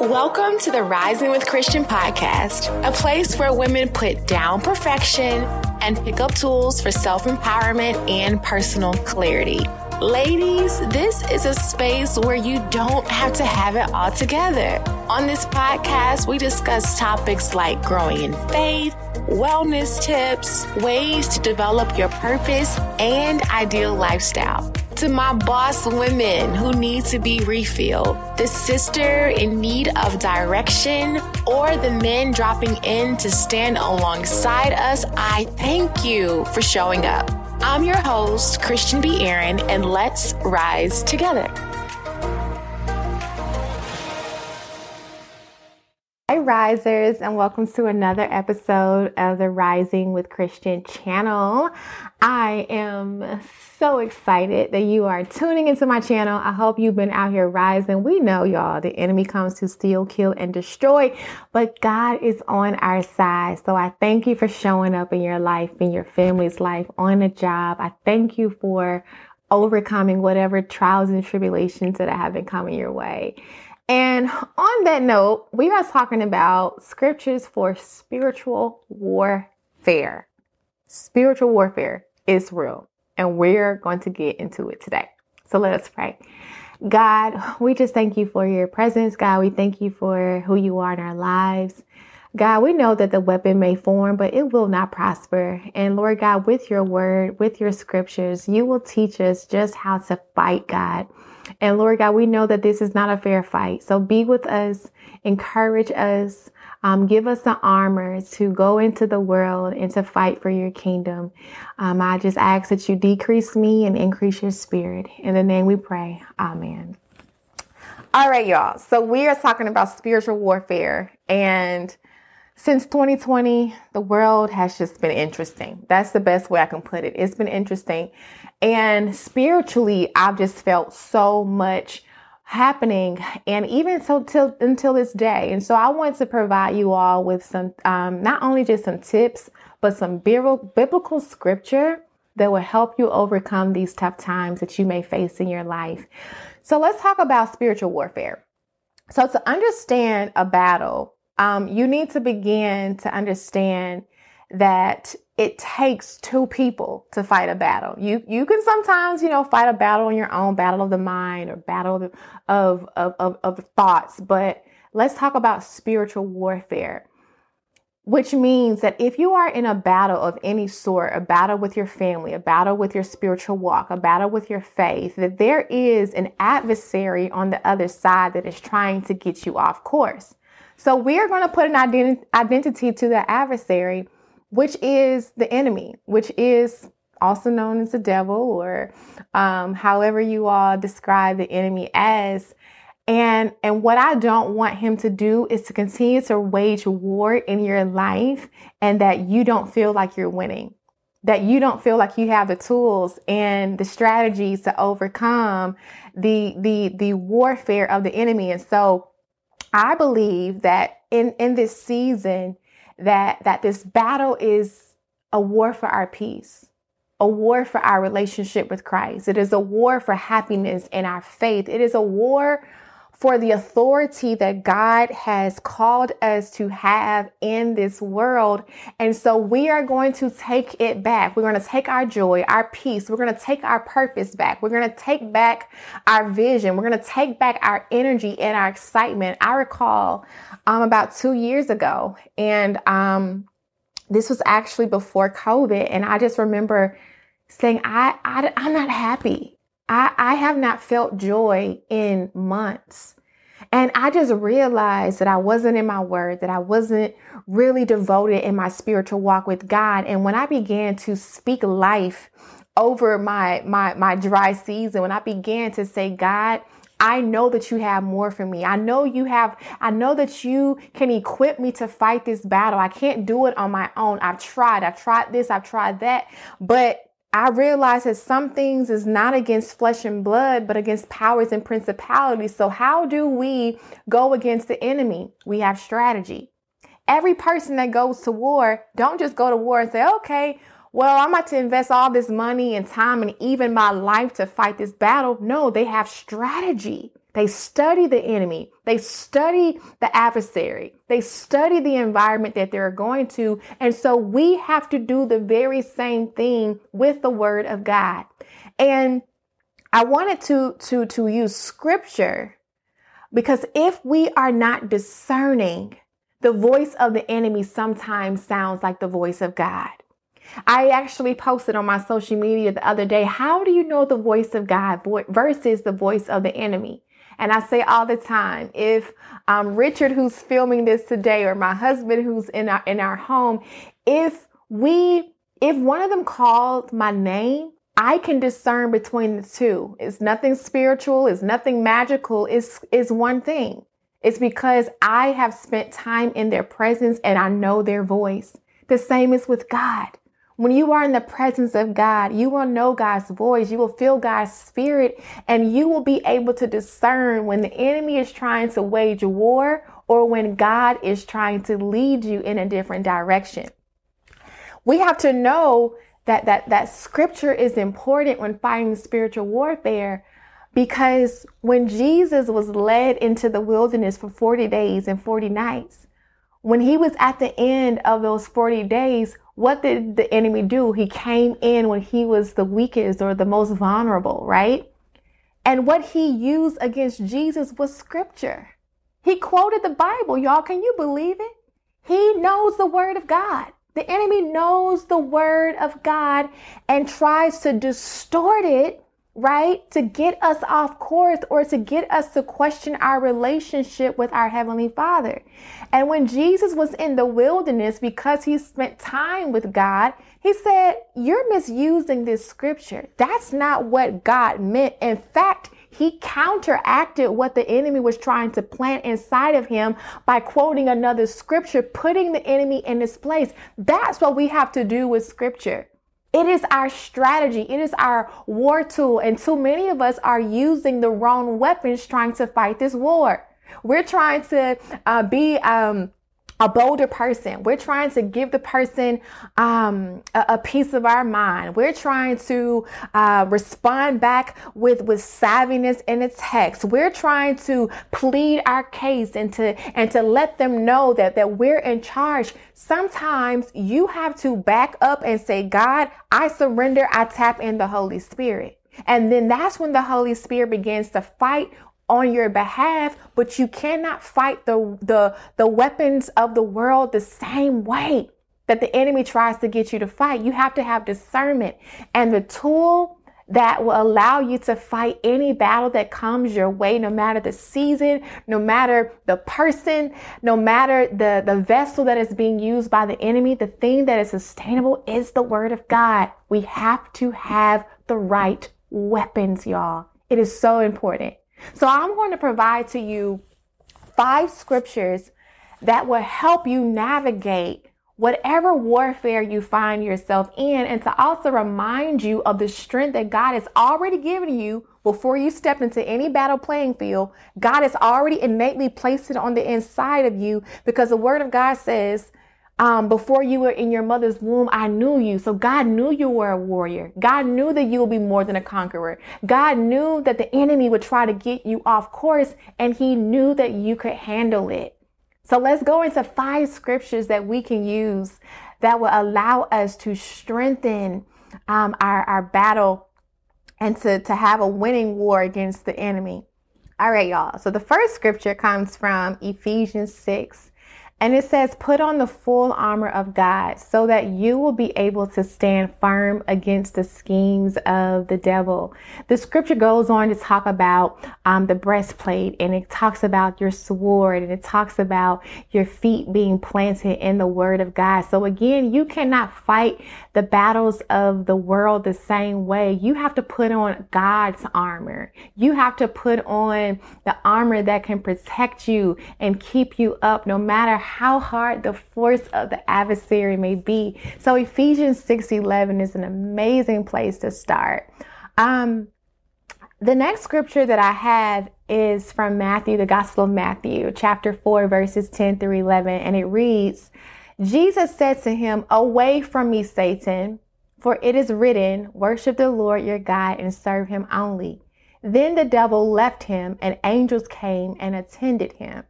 Welcome to the Rising with Christian podcast, a place where women put down perfection and pick up tools for self-empowerment and personal clarity. Ladies, this is a space where you don't have to have it all together. On this podcast, we discuss topics like growing in faith, wellness tips, ways to develop your purpose, and ideal lifestyle. To my boss women who need to be refilled, the sister in need of direction, or the men dropping in to stand alongside us, I thank you for showing up. I'm your host, Christian B. Aaron, and let's rise together. Hey, risers, and welcome to another episode of the Rising with Christian channel. I am so excited that you are tuning into my channel. I hope you've been out here rising. We know, y'all, the enemy comes to steal, kill, and destroy, but God is on our side. So I thank you for showing up in your life, in your family's life, on the job. I thank you for overcoming whatever trials and tribulations that have been coming your way. And on that note, we are talking about scriptures for spiritual warfare. Spiritual warfare is real, and we're going to get into it today. So let us pray. God, we just thank you for your presence. God, we thank you for who you are in our lives. God, we know that the weapon may form, but it will not prosper. And Lord God, with your word, with your scriptures, you will teach us just how to fight, God. And Lord God, we know that this is not a fair fight. So be with us, encourage us, give us the armor to go into the world and to fight for your kingdom. I just ask that you decrease me and increase your spirit. In the name we pray. Amen. All right, y'all. So we are talking about spiritual warfare. And since 2020, the world has just been interesting. That's the best way I can put it. It's been interesting. And spiritually, I've just felt so much happening, and even so until this day. And so I want to provide you all with some, not only just some tips, but some biblical scripture that will help you overcome these tough times that you may face in your life. So let's talk about spiritual warfare. So to understand a battle, you need to begin to understand that it takes two people to fight a battle. You can sometimes, fight a battle on your own, battle of the mind or battle of thoughts. But let's talk about spiritual warfare, which means that if you are in a battle of any sort, a battle with your family, a battle with your spiritual walk, a battle with your faith, that there is an adversary on the other side that is trying to get you off course. So we are going to put an identity to the adversary, which is the enemy, which is also known as the devil, or however you all describe the enemy as. And what I don't want him to do is to continue to wage war in your life, and that you don't feel like you're winning, that you don't feel like you have the tools and the strategies to overcome the warfare of the enemy. And so I believe that in this season, that this battle is a war for our peace, a war for our relationship with Christ. It is a war for happiness and our faith. It is a war for the authority that God has called us to have in this world. And so we are going to take it back. We're going to take our joy, our peace. We're going to take our purpose back. We're going to take back our vision. We're going to take back our energy and our excitement. I recall about 2 years ago, and this was actually before COVID. And I just remember saying, I'm not happy. I have not felt joy in months. And I just realized that I wasn't in my word, that I wasn't really devoted in my spiritual walk with God. And when I began to speak life over my dry season, when I began to say, God, I know that you have more for me. I know that you can equip me to fight this battle. I can't do it on my own. I've tried this, I've tried that, but I realize that some things is not against flesh and blood, but against powers and principalities. So how do we go against the enemy? We have strategy. Every person that goes to war, don't just go to war and say, okay, well, I'm about to invest all this money and time and even my life to fight this battle. No, they have strategy. They study the enemy. They study the adversary. They study the environment that they're going to. And so we have to do the very same thing with the word of God. And I wanted to use scripture because if we are not discerning, the voice of the enemy sometimes sounds like the voice of God. I actually posted on my social media the other day, how do you know the voice of God versus the voice of the enemy? And I say all the time, if Richard, who's filming this today, or my husband who's in our home, if one of them called my name, I can discern between the two. It's nothing spiritual. It's nothing magical. It's one thing. It's because I have spent time in their presence and I know their voice. The same is with God. When you are in the presence of God, you will know God's voice. You will feel God's spirit, and you will be able to discern when the enemy is trying to wage war or when God is trying to lead you in a different direction. We have to know that scripture is important when fighting spiritual warfare, because when Jesus was led into the wilderness for 40 days and 40 nights, when he was at the end of those 40 days, what did the enemy do? He came in when he was the weakest or the most vulnerable, right? And what he used against Jesus was scripture. He quoted the Bible, y'all. Can you believe it? He knows the word of God. The enemy knows the word of God and tries to distort it, right? To get us off course or to get us to question our relationship with our Heavenly Father. And when Jesus was in the wilderness, because he spent time with God, he said, you're misusing this scripture. That's not what God meant. In fact, he counteracted what the enemy was trying to plant inside of him by quoting another scripture, putting the enemy in his place. That's what we have to do with scripture. It is our strategy. It is our war tool. And too many of us are using the wrong weapons trying to fight this war. We're trying to be a bolder person. We're trying to give the person a piece of our mind. We're trying to respond back with savviness in its text. We're trying to plead our case and to let them know that we're in charge. Sometimes you have to back up and say, God, I surrender. I tap in the Holy Spirit. And then that's when the Holy Spirit begins to fight on your behalf, but you cannot fight the weapons of the world the same way that the enemy tries to get you to fight. You have to have discernment and the tool that will allow you to fight any battle that comes your way, no matter the season, no matter the person, no matter the vessel that is being used by the enemy. The thing that is sustainable is the word of God. We have to have the right weapons, y'all. It is so important. So I'm going to provide to you 5 scriptures that will help you navigate whatever warfare you find yourself in, and to also remind you of the strength that God has already given you before you step into any battle playing field. God has already innately placed it on the inside of you, because the word of God says, before you were in your mother's womb, I knew you. So God knew you were a warrior. God knew that you would be more than a conqueror. God knew that the enemy would try to get you off course, and he knew that you could handle it. So let's go into 5 scriptures that we can use that will allow us to strengthen our battle and to have a winning war against the enemy. All right, y'all. So the first scripture comes from Ephesians 6. And it says, put on the full armor of God so that you will be able to stand firm against the schemes of the devil. The scripture goes on to talk about the breastplate, and it talks about your sword, and it talks about your feet being planted in the word of God. So again, you cannot fight the battles of the world the same way. You have to put on God's armor. You have to put on the armor that can protect you and keep you up no matter how hard the force of the adversary may be. So Ephesians 6:11 is an amazing place to start. The next scripture that I have is from Matthew, the Gospel of Matthew, chapter 4, verses 10 through 11. And it reads, Jesus said to him, away from me, Satan, For it is written, worship the Lord your God and serve him only. Then the devil left him and angels came and attended him.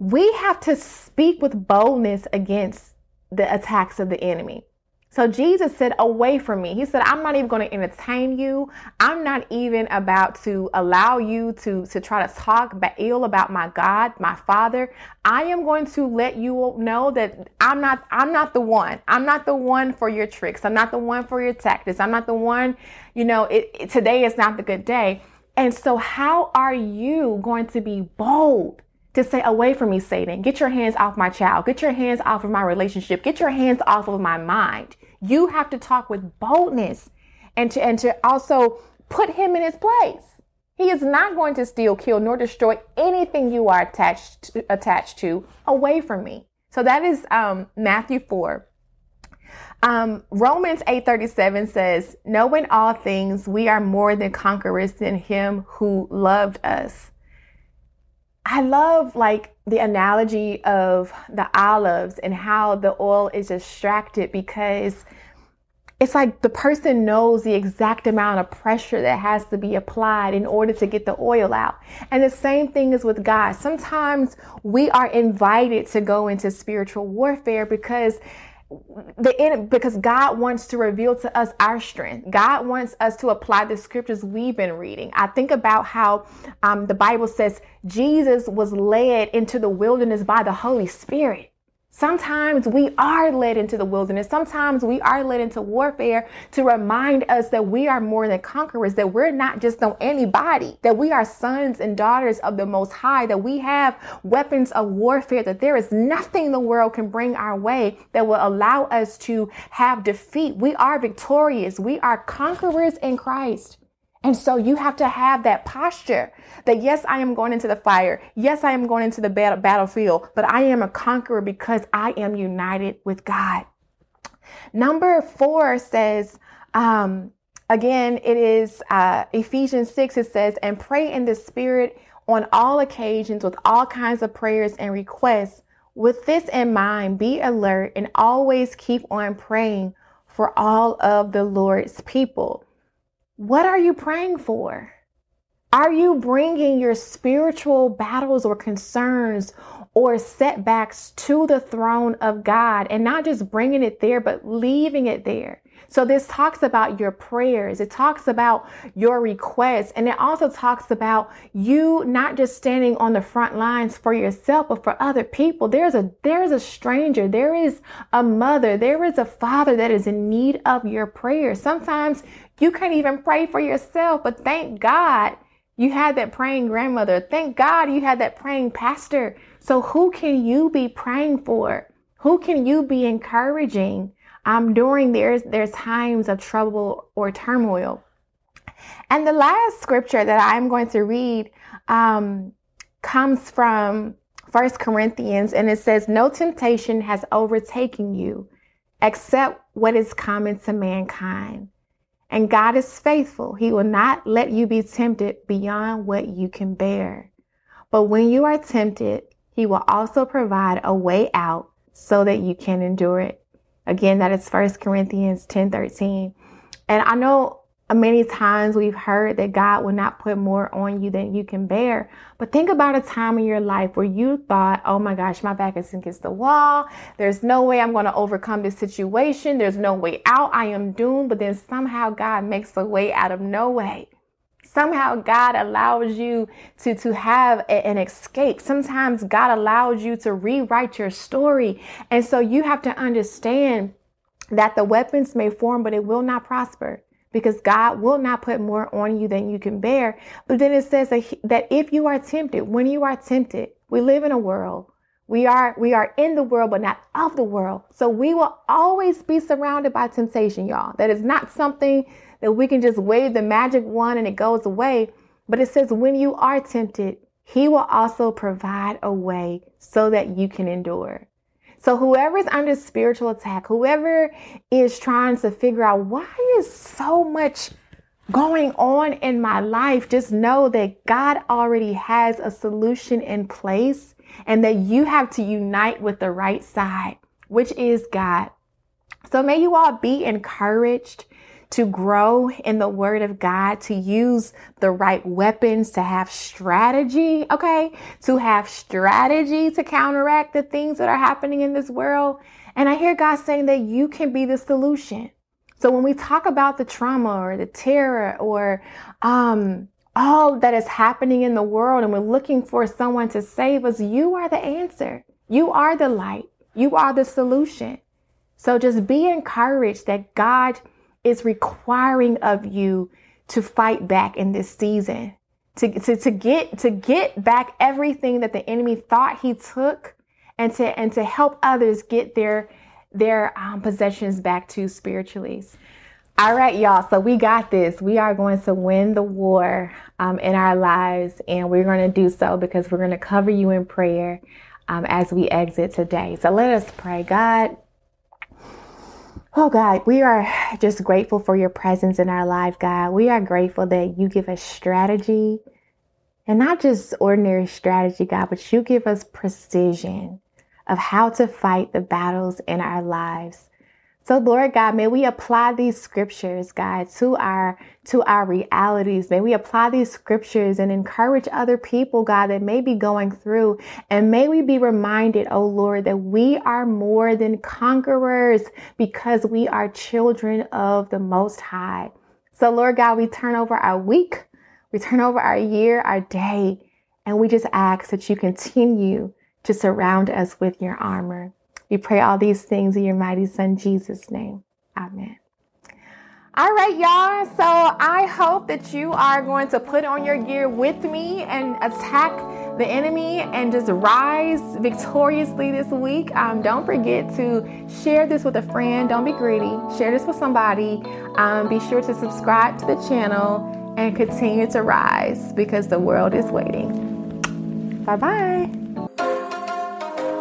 We have to speak with boldness against the attacks of the enemy. So Jesus said, away from me. He said, I'm not even going to entertain you. I'm not even about to allow you to try to talk ill about my God, my Father. I am going to let you know that I'm not the one. I'm not the one for your tricks. I'm not the one for your tactics. I'm not the one, today is not the good day. And so how are you going to be bold to say, away from me, Satan? Get your hands off my child. Get your hands off of my relationship. Get your hands off of my mind. You have to talk with boldness and to also put him in his place. He is not going to steal, kill, nor destroy anything you are attached to away from me. So that is Matthew 4. Romans 8:37 says, knowing all things, we are more than conquerors in him who loved us. I love the analogy of the olives and how the oil is extracted, because it's the person knows the exact amount of pressure that has to be applied in order to get the oil out. And the same thing is with God. Sometimes we are invited to go into spiritual warfare because God wants to reveal to us our strength. God wants us to apply the scriptures we've been reading. I think about how the Bible says Jesus was led into the wilderness by the Holy Spirit. Sometimes we are led into the wilderness. Sometimes we are led into warfare to remind us that we are more than conquerors, that we're not just on anybody, that we are sons and daughters of the Most High, that we have weapons of warfare, that there is nothing the world can bring our way that will allow us to have defeat. We are victorious. We are conquerors in Christ. And so you have to have that posture that, yes, I am going into the fire. Yes, I am going into the battlefield, but I am a conqueror because I am united with God. Number 4 says, again, it is Ephesians 6. It says, and pray in the Spirit on all occasions with all kinds of prayers and requests. With this in mind, be alert and always keep on praying for all of the Lord's people. What are you praying for? Are you bringing your spiritual battles or concerns or setbacks to the throne of God, and not just bringing it there, but leaving it there? So this talks about your prayers. It talks about your requests. And it also talks about you not just standing on the front lines for yourself, but for other people. There's a stranger. There is a mother. There is a father that is in need of your prayers. Sometimes you can't even pray for yourself, but thank God you had that praying grandmother. Thank God you had that praying pastor. So who can you be praying for? Who can you be encouraging during their times of trouble or turmoil? And the last scripture that I'm going to read comes from First Corinthians, and it says, no temptation has overtaken you except what is common to mankind. And God is faithful. He will not let you be tempted beyond what you can bear. But when you are tempted, he will also provide a way out so that you can endure it. Again, that is 1 Corinthians 10:13. And I know many times we've heard that God will not put more on you than you can bear. But think about a time in your life where you thought, oh my gosh, my back is against the wall. There's no way I'm going to overcome this situation. There's no way out. I am doomed. But then somehow God makes a way out of no way. Somehow God allows you to have an escape. Sometimes God allows you to rewrite your story. And so you have to understand that the weapons may form, but it will not prosper, because God will not put more on you than you can bear. But then it says that if you are tempted, when you are tempted, we live in a world. We are in the world, but not of the world. So we will always be surrounded by temptation, y'all. That is not something that we can just wave the magic wand and it goes away. But it says when you are tempted, he will also provide a way so that you can endure. So whoever's under spiritual attack, whoever is trying to figure out why is so much going on in my life, just know that God already has a solution in place, and that you have to unite with the right side, which is God. So may you all be encouraged to grow in the word of God, to use the right weapons, to have strategy, okay? To have strategy to counteract the things that are happening in this world. And I hear God saying that you can be the solution. So when we talk about the trauma or the terror or all that is happening in the world and we're looking for someone to save us, you are the answer. You are the light. You are the solution. So just be encouraged that God is requiring of you to fight back in this season, to get back everything that the enemy thought he took, and to help others get their possessions back to spiritually. All right, y'all. So we got this. We are going to win the war in our lives, and we're going to do so because we're going to cover you in prayer as we exit today. So let us pray. God. Oh, God, we are just grateful for your presence in our life, God. We are grateful that you give us strategy, and not just ordinary strategy, God, but you give us precision of how to fight the battles in our lives. So, Lord God, may we apply these scriptures, God, to our realities. May we apply these scriptures and encourage other people, God, that may be going through. And may we be reminded, oh Lord, that we are more than conquerors because we are children of the Most High. So, Lord God, we turn over our week, we turn over our year, our day, and we just ask that you continue to surround us with your armor. We pray all these things in your mighty son, Jesus' name. Amen. All right, y'all. So I hope that you are going to put on your gear with me and attack the enemy and just rise victoriously this week. Don't forget to share this with a friend. Don't be greedy. Share this with somebody. Be sure to subscribe to the channel and continue to rise because the world is waiting. Bye-bye.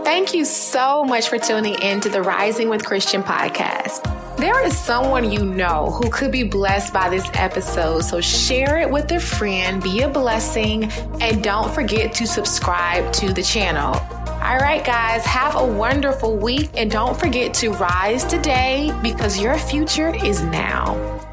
Thank you so much for tuning in to the Rising with Christian podcast. There is someone you know who could be blessed by this episode, so share it with a friend, be a blessing, and don't forget to subscribe to the channel. All right, guys, have a wonderful week, and don't forget to rise today because your future is now.